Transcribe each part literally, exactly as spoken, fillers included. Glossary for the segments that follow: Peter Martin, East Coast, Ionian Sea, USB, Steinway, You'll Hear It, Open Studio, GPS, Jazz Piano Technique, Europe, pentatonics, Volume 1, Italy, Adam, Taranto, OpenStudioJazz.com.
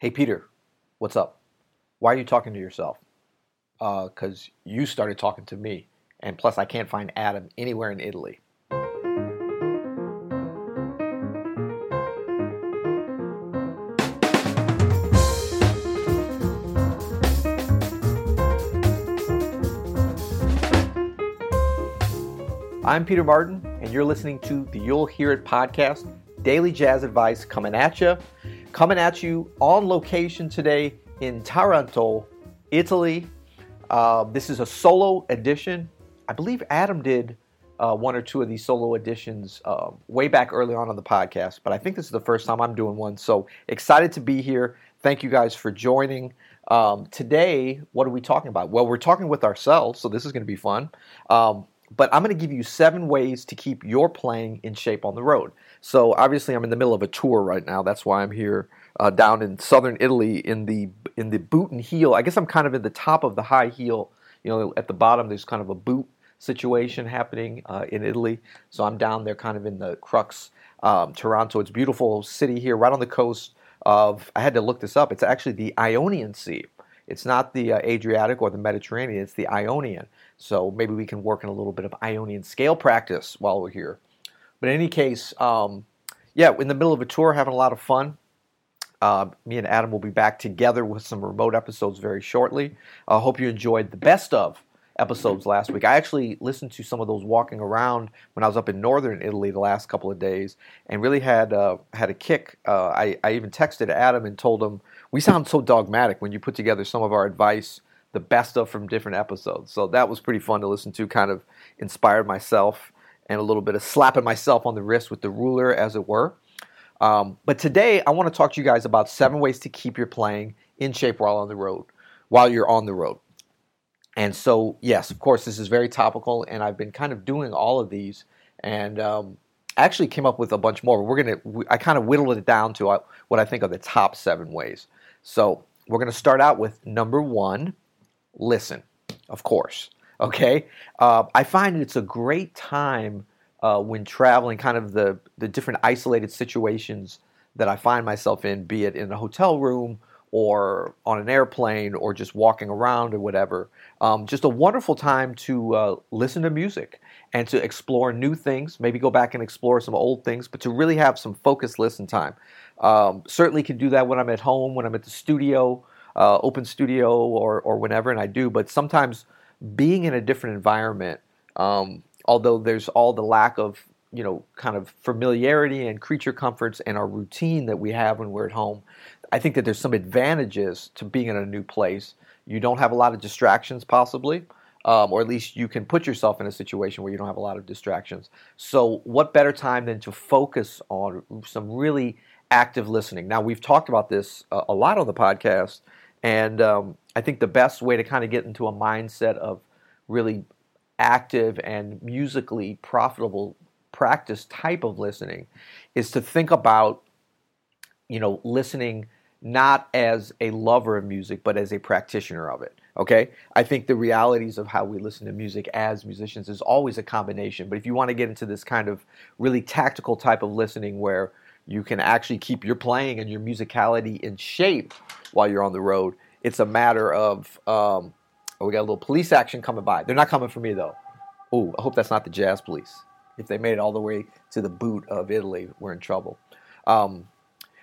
hey, Peter, what's up? Why are you talking to yourself? Because uh, you started talking to me. And plus, I can't find Adam anywhere in Italy. I'm Peter Martin, and you're listening to the You'll Hear It podcast, daily jazz advice coming at you. Coming at you on location today in Taranto, Italy. Uh, this is a solo edition. I believe Adam did uh, one or two of these solo editions uh, way back early on on the podcast, but I think this is the first time I'm doing one, so excited to be here. Thank you guys for joining. Um, today, what are we talking about? Well, we're talking with ourselves, so this is going to be fun, um, but I'm going to give you seven ways to keep your playing in shape on the road. So obviously, I'm in the middle of a tour right now. That's why I'm here uh, down in southern Italy in the in the boot and heel. I guess I'm kind of in the top of the high heel. You know, at the bottom, there's kind of a boot situation happening uh, in Italy. So I'm down there kind of in the crux. Um, Taranto, it's a beautiful city here right on the coast of, I had to look this up, it's actually the Ionian Sea. It's not the uh, Adriatic or the Mediterranean, it's the Ionian. So maybe we can work in a little bit of Ionian scale practice while we're here. But in any case, um, yeah, in the middle of a tour, having a lot of fun. Uh, me and Adam will be back together with some remote episodes very shortly. I uh, hope you enjoyed the best of episodes last week. I actually listened to some of those walking around when I was up in northern Italy the last couple of days and really had uh, had a kick. Uh, I, I even texted Adam and told him, we sound so dogmatic when you put together some of our advice, the best of from different episodes. So that was pretty fun to listen to, kind of inspired myself and a little bit of slapping myself on the wrist with the ruler, as it were. Um, but today, I want to talk to you guys about seven ways to keep your playing in shape while on the road, while you're on the road. And so, yes, of course, this is very topical, and I've been kind of doing all of these, and um, actually came up with a bunch more. We're gonna, we, I kind of whittled it down to uh, what I think are the top seven ways. So we're gonna start out with number one: listen. Of course, okay. Uh, I find it's a great time. Uh, when traveling, kind of the, the different isolated situations that I find myself in, be it in a hotel room or on an airplane or just walking around or whatever, um, just a wonderful time to uh, listen to music and to explore new things, maybe go back and explore some old things, but to really have some focused listen time. Um, certainly can do that when I'm at home, when I'm at the studio, uh, Open Studio or, or whenever, and I do, but sometimes being in a different environment, um, although there's all the lack of, you know, kind of familiarity and creature comforts and our routine that we have when we're at home, I think that there's some advantages to being in a new place. You don't have a lot of distractions possibly, um, or at least you can put yourself in a situation where you don't have a lot of distractions. So what better time than to focus on some really active listening? Now, we've talked about this uh, a lot on the podcast, and um, I think the best way to kind of get into a mindset of really active and musically profitable practice type of listening is to think about, you know, listening not as a lover of music, but as a practitioner of it, okay? I think the realities of how we listen to music as musicians is always a combination, but if you want to get into this kind of really tactical type of listening where you can actually keep your playing and your musicality in shape while you're on the road, it's a matter of... um, Oh, we got a little police action coming by. They're not coming for me, though. Ooh, I hope that's not the jazz police. If they made it all the way to the boot of Italy, we're in trouble. Um,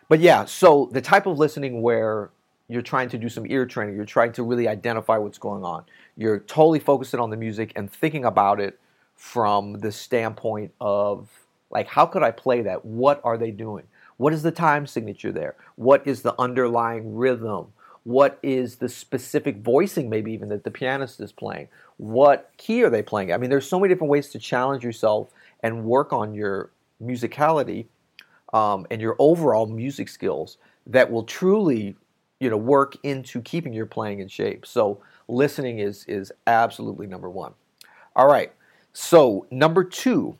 but yeah, so the type of listening where you're trying to do some ear training, you're trying to really identify what's going on. You're totally focusing on the music and thinking about it from the standpoint of, like, how could I play that? What are they doing? What is the time signature there? What is the underlying rhythm? What is the specific voicing, maybe even, that the pianist is playing? What key are they playing? I mean, there's so many different ways to challenge yourself and work on your musicality um, and your overall music skills that will truly, you know, work into keeping your playing in shape. So listening is is absolutely number one. All right. So number two,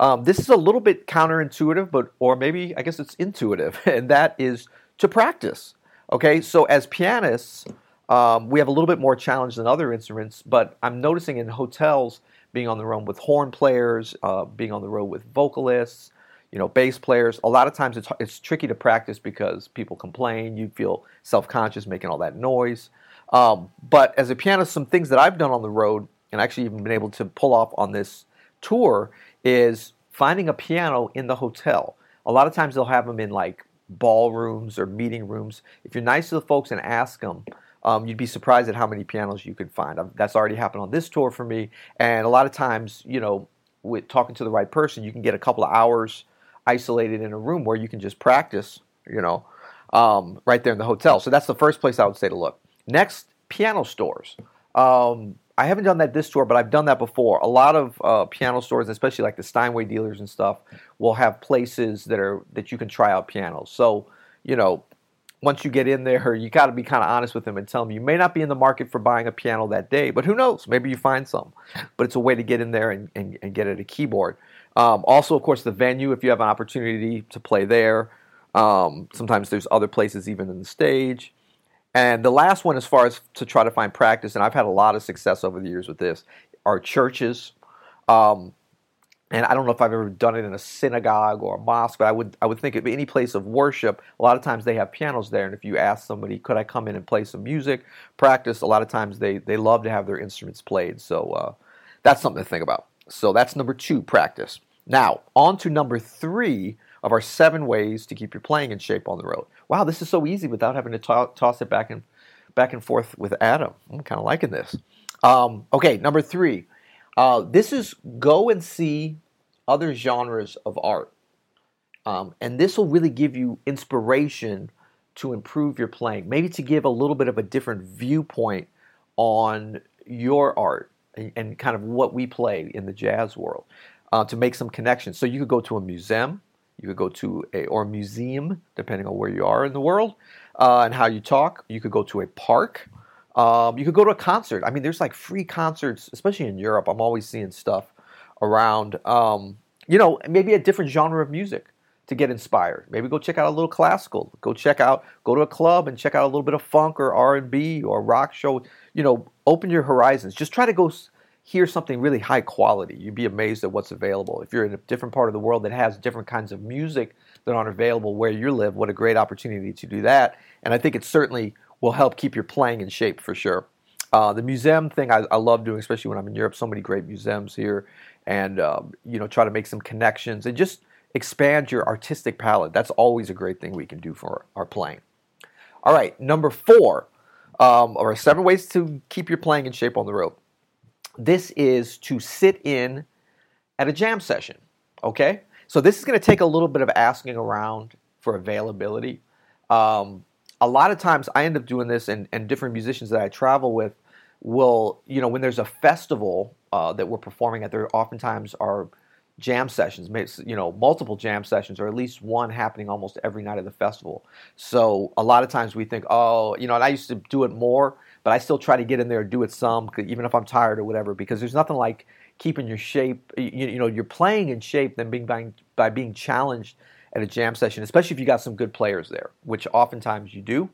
um, this is a little bit counterintuitive, but or maybe I guess it's intuitive, and that is to practice. Okay, so as pianists, um, we have a little bit more challenge than other instruments, but I'm noticing in hotels, being on the road with horn players, uh, being on the road with vocalists, you know, bass players. A lot of times it's it's tricky to practice because people complain. You feel self-conscious making all that noise. Um, but as a pianist, some things that I've done on the road and actually even been able to pull off on this tour is finding a piano in the hotel. A lot of times they'll have them in like ballrooms or meeting rooms. If you're nice to the folks and ask them, um, you'd be surprised at how many pianos you could find. I've, that's already happened on this tour for me. And a lot of times, you know, with talking to the right person, you can get a couple of hours isolated in a room where you can just practice, you know, um, right there in the hotel. So that's the first place I would say to look. Next, piano stores. Um, I haven't done that this tour, but I've done that before. A lot of uh, piano stores, especially like the Steinway dealers and stuff, will have places that are that you can try out pianos. So, you know, once you get in there, you got to be kind of honest with them and tell them you may not be in the market for buying a piano that day, but who knows? Maybe you find some. But it's a way to get in there and, and, and get at a keyboard. Um, also, of course, the venue, if you have an opportunity to play there. Um, sometimes there's other places even in the stage. And the last one, as far as to try to find practice, and I've had a lot of success over the years with this, are churches. Um, and I don't know if I've ever done it in a synagogue or a mosque, but I would I would think it'd be any place of worship. A lot of times they have pianos there, and if you ask somebody, could I come in and play some music, practice, a lot of times they, they love to have their instruments played. So uh, that's something to think about. So that's number two, practice. Now, on to number three of our seven ways to keep your playing in shape on the road. Wow, this is so easy without having to t- toss it back and back and forth with Adam. I'm kind of liking this. Um, okay, number three. Uh, this is go and see other genres of art. Um, and this will really give you inspiration to improve your playing. Maybe to give a little bit of a different viewpoint on your art and, and kind of what we play in the jazz world. Uh, to make some connections. So you could go to a museum, you could go to a or a museum, depending on where you are in the world uh, and how you talk. You could go to a park. Um, you could go to a concert. I mean, there's like free concerts, especially in Europe. I'm always seeing stuff around. Um, you know, maybe a different genre of music to get inspired. Maybe go check out a little classical. Go check out. Go to a club and check out a little bit of funk or R and B or rock show. You know, open your horizons. Just try to go. Hear something really high quality. You'd be amazed at what's available. If you're in a different part of the world that has different kinds of music that aren't available where you live, what a great opportunity to do that. And I think it certainly will help keep your playing in shape for sure. Uh, the museum thing I, I love doing, especially when I'm in Europe. So many great museums here. And, um, you know, try to make some connections and just expand your artistic palette. That's always a great thing we can do for our playing. All right, number four, um, or seven ways to keep your playing in shape on the road. This is to sit in at a jam session, okay? So this is going to take a little bit of asking around for availability. Um, a lot of times I end up doing this, and, and different musicians that I travel with will, you know, when there's a festival uh, that we're performing at, there oftentimes are jam sessions, you know, multiple jam sessions, or at least one happening almost every night of the festival. So a lot of times we think, oh, you know, and I used to do it more, but I still try to get in there and do it some, even if I'm tired or whatever, because there's nothing like keeping your shape, you, you know, you're playing in shape than being by, by being challenged at a jam session, especially if you got some good players there, which oftentimes you do.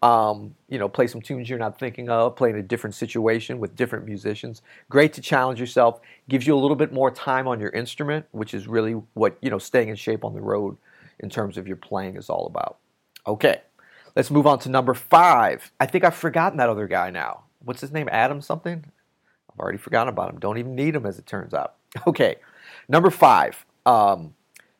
Um, you know, play some tunes you're not thinking of, play in a different situation with different musicians. Great to challenge yourself. Gives you a little bit more time on your instrument, which is really what, you know, staying in shape on the road in terms of your playing is all about. Okay, let's move on to number five. I think I've forgotten that other guy now. What's his name? Adam something? I've already forgotten about him. Don't even need him as it turns out. Okay, number five. Um,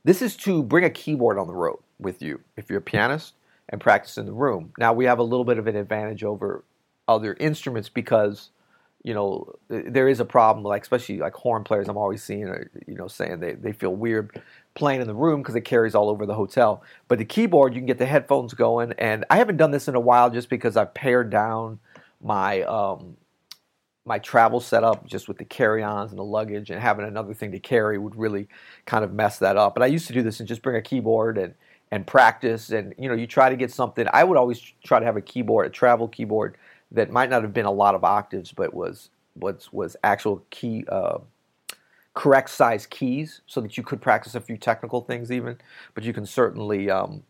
this is to bring a keyboard on the road with you. If you're a pianist, and practice in the room. Now we have a little bit of an advantage over other instruments because, you know, there is a problem. Like especially like horn players, I'm always seeing, you know, saying they, they feel weird playing in the room because it carries all over the hotel. But the keyboard, you can get the headphones going. And I haven't done this in a while just because I've pared down my um, my travel setup just with the carry-ons and the luggage, and having another thing to carry would really kind of mess that up. But I used to do this and just bring a keyboard and. and practice, and you know, you try to get something. I would always try to have a keyboard, a travel keyboard that might not have been a lot of octaves, but was was was actual key, uh, correct size keys, so that you could practice a few technical things even. But you can certainly, um,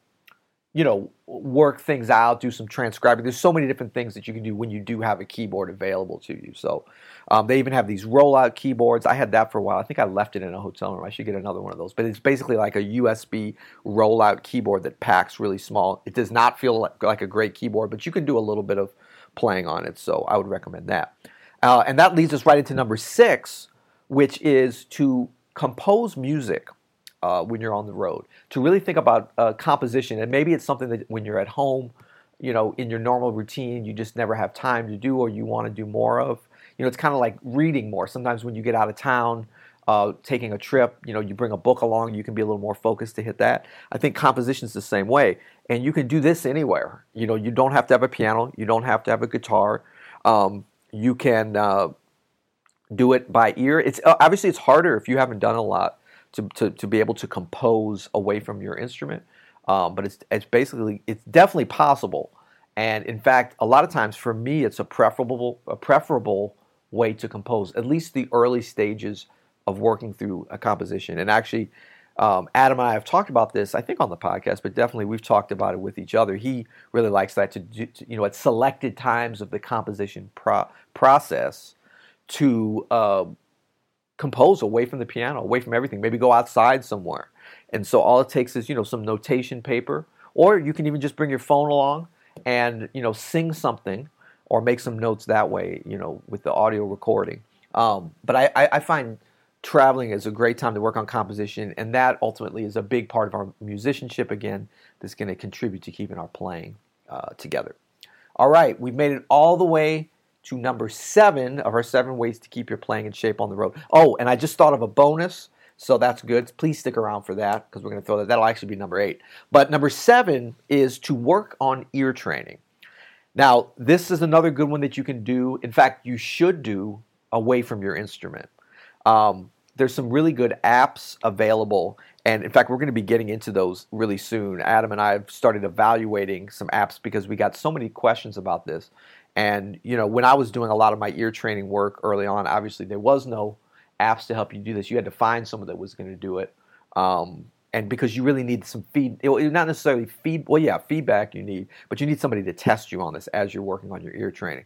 you know, work things out, do some transcribing. There's so many different things that you can do when you do have a keyboard available to you. So um, they even have these rollout keyboards. I had that for a while. I think I left it in a hotel room. I should get another one of those. But it's basically like a U S B rollout keyboard that packs really small. It does not feel like, like a great keyboard, but you can do a little bit of playing on it. So I would recommend that. Uh, and that leads us right into number six, which is to compose music. Uh, when you're on the road, to really think about uh, composition. And maybe it's something that when you're at home, you know, in your normal routine, you just never have time to do, or you want to do more of. You know, it's kind of like reading more. Sometimes when you get out of town, uh, taking a trip, you know, you bring a book along, you can be a little more focused to hit that. I think composition is the same way. And you can do this anywhere. You know, you don't have to have a piano. You don't have to have a guitar. Um, you can uh, do it by ear. It's uh, obviously, it's harder if you haven't done a lot. To, to, to be able to compose away from your instrument, um, but it's it's basically it's definitely possible, and in fact, a lot of times for me, it's a preferable a preferable way to compose, at least the early stages of working through a composition. And actually, um, Adam and I have talked about this, I think on the podcast, but definitely we've talked about it with each other. He really likes that to, do, to you know at selected times of the composition pro- process to. Uh, compose away from the piano, away from everything, maybe go outside somewhere. And so all it takes is, you know, some notation paper, or you can even just bring your phone along and, you know, sing something or make some notes that way, you know, with the audio recording. Um, but I, I, I find traveling is a great time to work on composition, and that ultimately is a big part of our musicianship, again, that's going to contribute to keeping our playing uh, together. All right, we've made it all the way to number seven of our seven ways to keep your playing in shape on the road. Oh, and I just thought of a bonus, so that's good. Please stick around for that, because we're going to throw that. That'll actually be number eight. But number seven is to work on ear training. Now, this is another good one that you can do. In fact, you should do away from your instrument. Um, there's some really good apps available, and in fact, we're going to be getting into those really soon. Adam and I have started evaluating some apps because we got so many questions about this. And, you know, when I was doing a lot of my ear training work early on, obviously there was no apps to help you do this. You had to find someone that was going to do it. Um, and because you really need some feed, not necessarily feed, well, yeah, feedback you need, but you need somebody to test you on this as you're working on your ear training.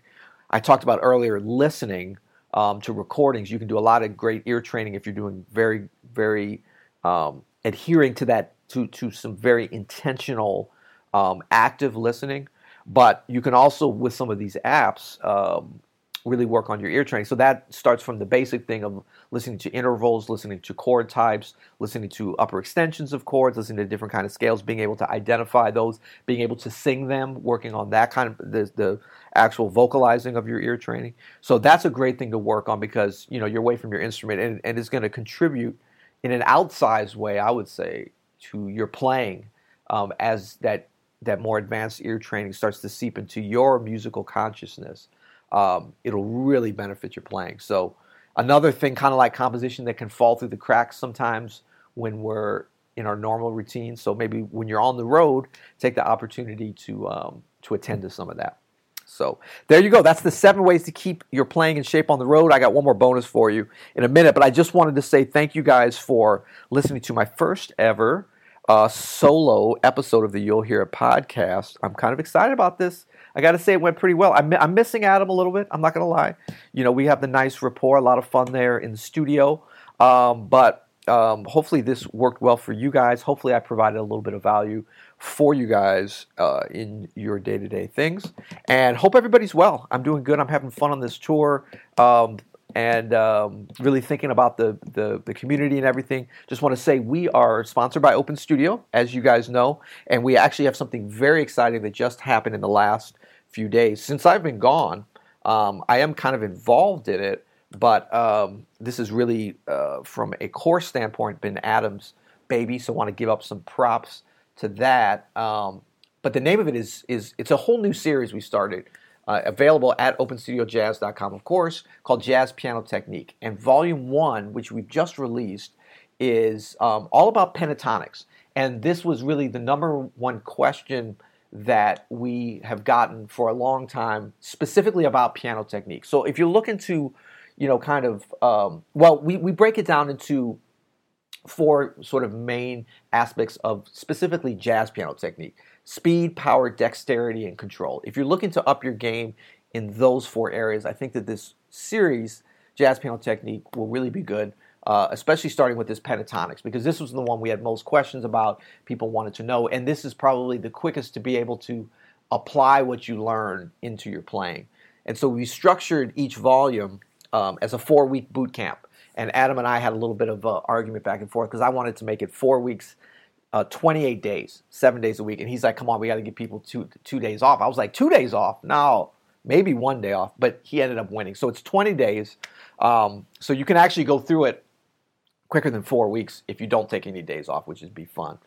I talked about earlier listening um, to recordings. You can do a lot of great ear training if you're doing very, very um, adhering to that, to, to some very intentional um, active listening. But you can also, with some of these apps, um, really work on your ear training. So that starts from the basic thing of listening to intervals, listening to chord types, listening to upper extensions of chords, listening to different kind of scales, being able to identify those, being able to sing them, working on that kind of the, the actual vocalizing of your ear training. So that's a great thing to work on because, you know, you're away from your instrument, and, and it's going to contribute in an outsized way, I would say, to your playing um, as that that more advanced ear training starts to seep into your musical consciousness. Um, it'll really benefit your playing. So another thing, kind of like composition, that can fall through the cracks sometimes when we're in our normal routine. So maybe when you're on the road, take the opportunity to um, to attend to some of that. So there you go. That's the seven ways to keep your playing in shape on the road. I got one more bonus for you in a minute, but I just wanted to say thank you guys for listening to my first ever Uh, solo episode of the You'll Hear It podcast. I'm kind of excited about this. I got to say it went pretty well. I'm, I'm missing Adam a little bit. I'm not going to lie. You know, we have the nice rapport, a lot of fun there in the studio. Um, but um, hopefully this worked well for you guys. Hopefully I provided a little bit of value for you guys uh, in your day-to-day things. And hope everybody's well. I'm doing good. I'm having fun on this tour. Um, And um, really thinking about the, the, the community and everything. Just want to say we are sponsored by Open Studio, as you guys know. And we actually have something very exciting that just happened in the last few days. Since I've been gone, um, I am kind of involved in it. But um, this is really, uh, from a course standpoint, been Adam's baby. So I want to give up some props to that. Um, but the name of it is is it's a whole new series we started. Uh, available at Open Studio Jazz dot com, of course, called Jazz Piano Technique. And Volume one, which we've just released, is um, all about pentatonics. And this was really the number one question that we have gotten for a long time, specifically about piano technique. So if you're looking to, you know, kind of, um, well, we, we break it down into four sort of main aspects of specifically jazz piano technique. speed, power, dexterity, and control. If you're looking to up your game in those four areas, I think that this series, Jazz Piano Technique, will really be good, uh, especially starting with this pentatonics, because this was the one we had most questions about, people wanted to know, and this is probably the quickest to be able to apply what you learn into your playing. And so we structured each volume um, as a four-week boot camp, and Adam and I had a little bit of uh, argument back and forth, because I wanted to make it four weeks, uh, twenty-eight days, seven days a week, and he's like, come on, we got to give people two two days off. I was like, two days off? No. Maybe one day off, but he ended up winning. So it's twenty days. Um, so you can actually go through it quicker than four weeks if you don't take any days off, which would be fun.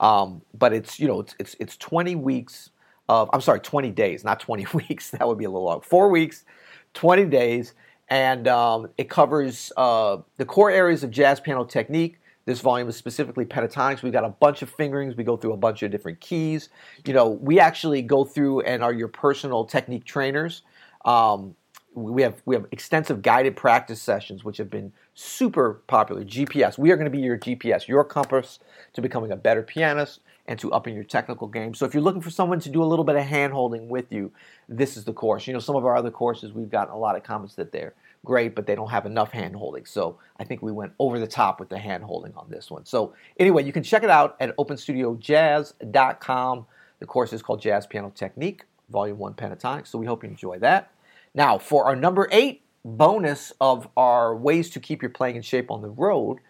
Um, but it's, you know, it's it's, it's twenty weeks of, I'm sorry, twenty days, not twenty weeks. That would be a little long. Four weeks, twenty days, and um, it covers uh, the core areas of jazz piano technique. This volume is specifically pentatonics. We've got a bunch of fingerings. We go through a bunch of different keys. You know, we actually go through and are your personal technique trainers. Um, we have we have extensive guided practice sessions, which have been super popular. G P S. We are going to be your G P S, your compass to becoming a better pianist and to upping your technical game. So if you're looking for someone to do a little bit of hand-holding with you, this is the course. You know, some of our other courses, we've gotten a lot of comments that they're great, but they don't have enough hand-holding. So I think we went over the top with the hand-holding on this one. So anyway, you can check it out at Open Studio Jazz dot com. The course is called Jazz Piano Technique, Volume one Pentatonics. So we hope you enjoy that. Now, for our number eight bonus of our ways to keep your playing in shape on the road,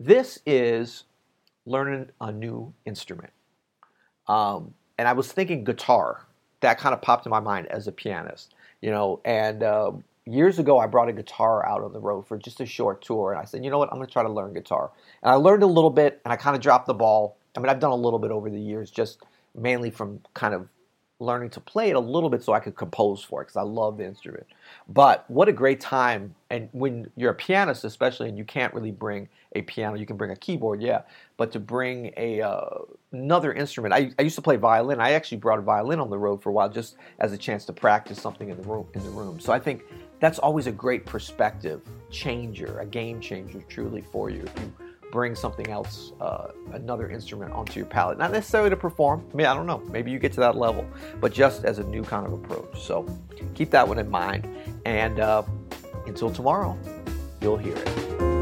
this is learning a new instrument. Um, and I was thinking guitar. That kind of popped in my mind as a pianist, you know, and uh, years ago I brought a guitar out on the road for just a short tour, and I said, you know what, I'm going to try to learn guitar. And I learned a little bit, and I kind of dropped the ball. I mean, I've done a little bit over the years, just mainly from kind of learning to play it a little bit so I could compose for it, because I love the instrument. But what a great time, and when you're a pianist especially, and you can't really bring a piano, you can bring a keyboard, yeah, but to bring a uh, another instrument. I, I used to play violin. I actually brought a violin on the road for a while just as a chance to practice something in the room. In the room. So I think that's always a great perspective changer, a game changer truly for you if you bring something else, uh, another instrument onto your palette. Not necessarily to perform. I mean, I don't know. Maybe you get to that level, but just as a new kind of approach. So keep that one in mind. And uh, until tomorrow, you'll hear it.